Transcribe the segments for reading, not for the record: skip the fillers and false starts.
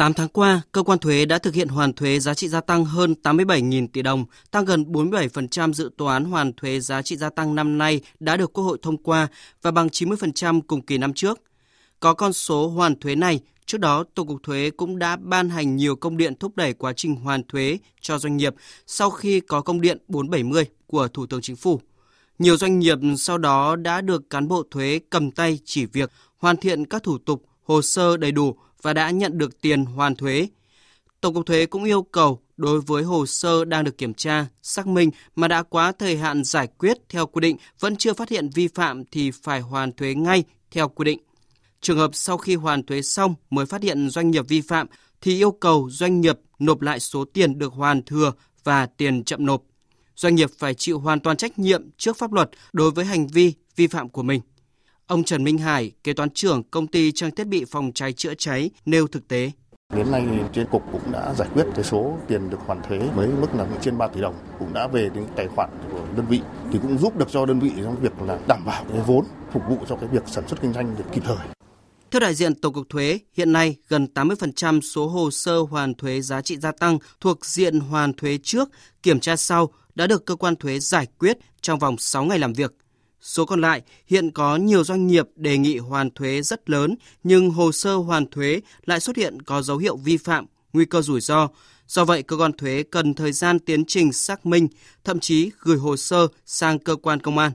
8 tháng qua, cơ quan thuế đã thực hiện hoàn thuế giá trị gia tăng hơn 87.000 tỷ đồng, tăng gần 47% dự toán hoàn thuế giá trị gia tăng năm nay đã được Quốc hội thông qua và bằng 90% cùng kỳ năm trước. Có con số hoàn thuế này, trước đó Tổng cục thuế cũng đã ban hành nhiều công điện thúc đẩy quá trình hoàn thuế cho doanh nghiệp sau khi có công điện 470 của Thủ tướng Chính phủ. Nhiều doanh nghiệp sau đó đã được cán bộ thuế cầm tay chỉ việc, hoàn thiện các thủ tục, hồ sơ đầy đủ và đã nhận được tiền hoàn thuế. Tổng cục thuế cũng yêu cầu đối với hồ sơ đang được kiểm tra, xác minh mà đã quá thời hạn giải quyết theo quy định vẫn chưa phát hiện vi phạm thì phải hoàn thuế ngay theo quy định. Trường hợp sau khi hoàn thuế xong mới phát hiện doanh nghiệp vi phạm thì yêu cầu doanh nghiệp nộp lại số tiền được hoàn thừa và tiền chậm nộp. Doanh nghiệp phải chịu hoàn toàn trách nhiệm trước pháp luật đối với hành vi vi phạm của mình. Ông Trần Minh Hải, kế toán trưởng công ty trang thiết bị phòng cháy chữa cháy nêu thực tế. Đến nay trên cục cũng đã giải quyết cái số tiền được hoàn thuế với mức là trên 3 tỷ đồng, cũng đã về đến tài khoản của đơn vị thì cũng giúp được cho đơn vị trong việc là đảm bảo cái vốn phục vụ cho cái việc sản xuất kinh doanh được kịp thời. Theo đại diện Tổng cục thuế, hiện nay gần 80% số hồ sơ hoàn thuế giá trị gia tăng thuộc diện hoàn thuế trước, kiểm tra sau đã được cơ quan thuế giải quyết trong vòng 6 ngày làm việc. Số còn lại, hiện có nhiều doanh nghiệp đề nghị hoàn thuế rất lớn nhưng hồ sơ hoàn thuế lại xuất hiện có dấu hiệu vi phạm, nguy cơ rủi ro. Do vậy, cơ quan thuế cần thời gian tiến trình xác minh, thậm chí gửi hồ sơ sang cơ quan công an.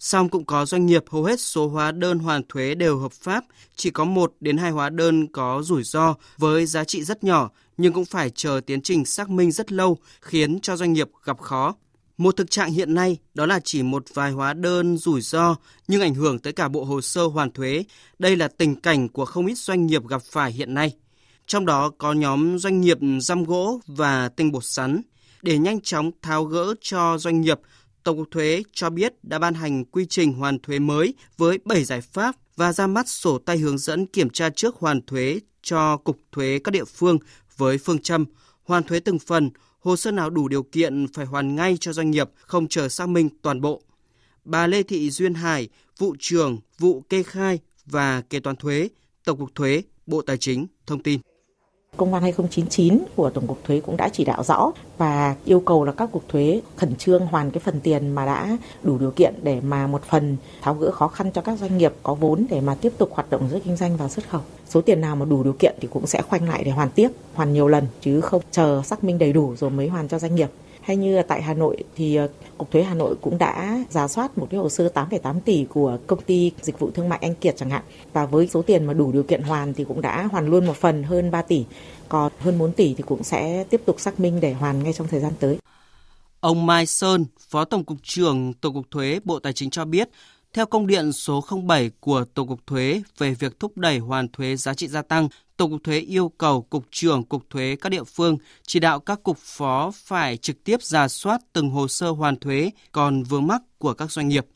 Song cũng có doanh nghiệp hầu hết số hóa đơn hoàn thuế đều hợp pháp, chỉ có 1 đến 2 hóa đơn có rủi ro với giá trị rất nhỏ nhưng cũng phải chờ tiến trình xác minh rất lâu khiến cho doanh nghiệp gặp khó. Một thực trạng hiện nay đó là chỉ một vài hóa đơn rủi ro nhưng ảnh hưởng tới cả bộ hồ sơ hoàn thuế. Đây là tình cảnh của không ít doanh nghiệp gặp phải hiện nay. Trong đó có nhóm doanh nghiệp răm gỗ và tinh bột sắn. Để nhanh chóng tháo gỡ cho doanh nghiệp, Tổng cục thuế cho biết đã ban hành quy trình hoàn thuế mới với 7 giải pháp và ra mắt sổ tay hướng dẫn kiểm tra trước hoàn thuế cho Cục Thuế các địa phương với phương châm hoàn thuế từng phần, hồ sơ nào đủ điều kiện phải hoàn ngay cho doanh nghiệp, không chờ xác minh toàn bộ. Bà Lê Thị Duyên Hải, vụ trưởng vụ kê khai và kế toán thuế, Tổng cục thuế, Bộ Tài chính thông tin. Công văn 2099 của Tổng cục thuế cũng đã chỉ đạo rõ và yêu cầu là các cục thuế khẩn trương hoàn cái phần tiền mà đã đủ điều kiện để mà một phần tháo gỡ khó khăn cho các doanh nghiệp có vốn để mà tiếp tục hoạt động giữa kinh doanh và xuất khẩu. Số tiền nào mà đủ điều kiện thì cũng sẽ khoanh lại để hoàn tiếp, hoàn nhiều lần chứ không chờ xác minh đầy đủ rồi mới hoàn cho doanh nghiệp. Hay như tại Hà Nội thì Cục Thuế Hà Nội cũng đã rà soát một cái hồ sơ 8,8 tỷ của công ty dịch vụ thương mại Anh Kiệt chẳng hạn. Và với số tiền mà đủ điều kiện hoàn thì cũng đã hoàn luôn một phần hơn 3 tỷ. Còn hơn 4 tỷ thì cũng sẽ tiếp tục xác minh để hoàn ngay trong thời gian tới. Ông Mai Sơn, Phó Tổng cục trưởng Tổng cục Thuế Bộ Tài chính cho biết, theo công điện số 07 của Tổng cục Thuế về việc thúc đẩy hoàn thuế giá trị gia tăng, Tổng cục Thuế yêu cầu Cục trưởng Cục Thuế các địa phương chỉ đạo các cục phó phải trực tiếp rà soát từng hồ sơ hoàn thuế còn vướng mắc của các doanh nghiệp.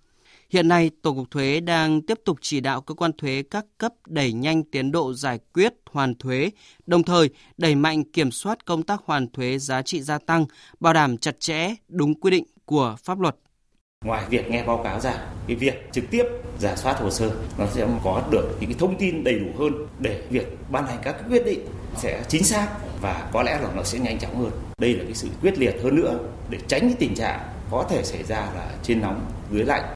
Hiện nay, Tổng cục Thuế đang tiếp tục chỉ đạo cơ quan thuế các cấp đẩy nhanh tiến độ giải quyết hoàn thuế, đồng thời đẩy mạnh kiểm soát công tác hoàn thuế giá trị gia tăng, bảo đảm chặt chẽ, đúng quy định của pháp luật. Ngoài việc nghe báo cáo ra, cái việc trực tiếp rà soát hồ sơ nó sẽ có được những cái thông tin đầy đủ hơn để việc ban hành các quyết định sẽ chính xác và có lẽ là nó sẽ nhanh chóng hơn. Đây là cái sự quyết liệt hơn nữa để tránh cái tình trạng có thể xảy ra là trên nóng dưới lạnh.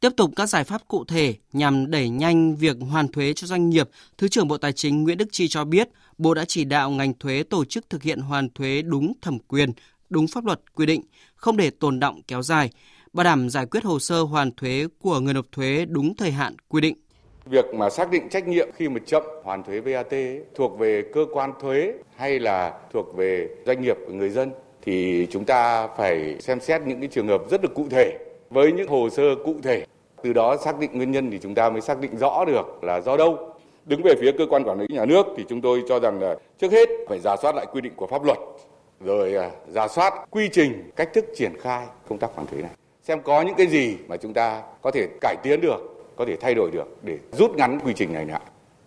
Tiếp tục các giải pháp cụ thể nhằm đẩy nhanh việc hoàn thuế cho doanh nghiệp, Thứ trưởng Bộ Tài chính Nguyễn Đức Chi cho biết, Bộ đã chỉ đạo ngành thuế tổ chức thực hiện hoàn thuế đúng thẩm quyền, đúng pháp luật quy định, không để tồn đọng kéo dài, bảo đảm giải quyết hồ sơ hoàn thuế của người nộp thuế đúng thời hạn quy định. Việc mà xác định trách nhiệm khi mà chậm hoàn thuế VAT thuộc về cơ quan thuế hay là thuộc về doanh nghiệp của người dân thì chúng ta phải xem xét những cái trường hợp rất là cụ thể với những hồ sơ cụ thể. Từ đó xác định nguyên nhân thì chúng ta mới xác định rõ được là do đâu. Đứng về phía cơ quan quản lý nhà nước thì chúng tôi cho rằng là trước hết phải rà soát lại quy định của pháp luật, rồi rà soát quy trình, cách thức triển khai công tác hoàn thuế này. Xem có những cái gì mà chúng ta có thể cải tiến được, có thể thay đổi được để rút ngắn quy trình này lại,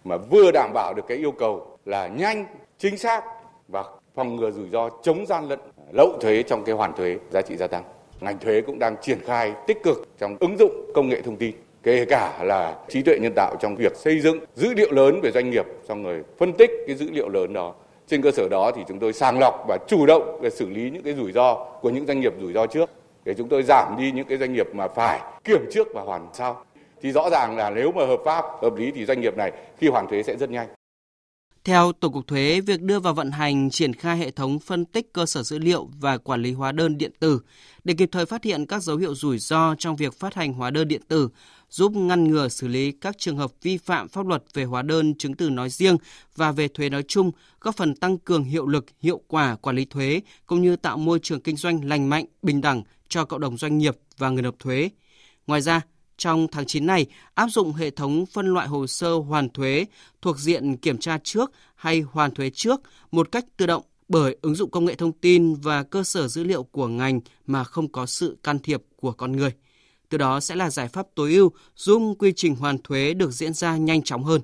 mà vừa đảm bảo được cái yêu cầu là nhanh, chính xác và phòng ngừa rủi ro, chống gian lận, lậu thuế trong cái hoàn thuế giá trị gia tăng. Ngành thuế cũng đang triển khai tích cực trong ứng dụng công nghệ thông tin kể cả là trí tuệ nhân tạo trong việc xây dựng dữ liệu lớn về doanh nghiệp, xong rồi phân tích cái dữ liệu lớn đó. Trên cơ sở đó thì chúng tôi sàng lọc và chủ động để xử lý những cái rủi ro của những doanh nghiệp rủi ro trước, để chúng tôi giảm đi những cái doanh nghiệp mà phải kiểm trước và hoàn sau. Thì rõ ràng là nếu mà hợp pháp, hợp lý thì doanh nghiệp này khi hoàn thuế sẽ rất nhanh. Theo Tổng cục Thuế, việc đưa vào vận hành triển khai hệ thống phân tích cơ sở dữ liệu và quản lý hóa đơn điện tử để kịp thời phát hiện các dấu hiệu rủi ro trong việc phát hành hóa đơn điện tử, giúp ngăn ngừa xử lý các trường hợp vi phạm pháp luật về hóa đơn chứng từ nói riêng và về thuế nói chung, góp phần tăng cường hiệu lực, hiệu quả quản lý thuế cũng như tạo môi trường kinh doanh lành mạnh, bình đẳng cho cộng đồng doanh nghiệp và người nộp thuế. Ngoài ra, trong tháng 9 này, áp dụng hệ thống phân loại hồ sơ hoàn thuế thuộc diện kiểm tra trước hay hoàn thuế trước một cách tự động bởi ứng dụng công nghệ thông tin và cơ sở dữ liệu của ngành mà không có sự can thiệp của con người. Từ đó sẽ là giải pháp tối ưu giúp quy trình hoàn thuế được diễn ra nhanh chóng hơn.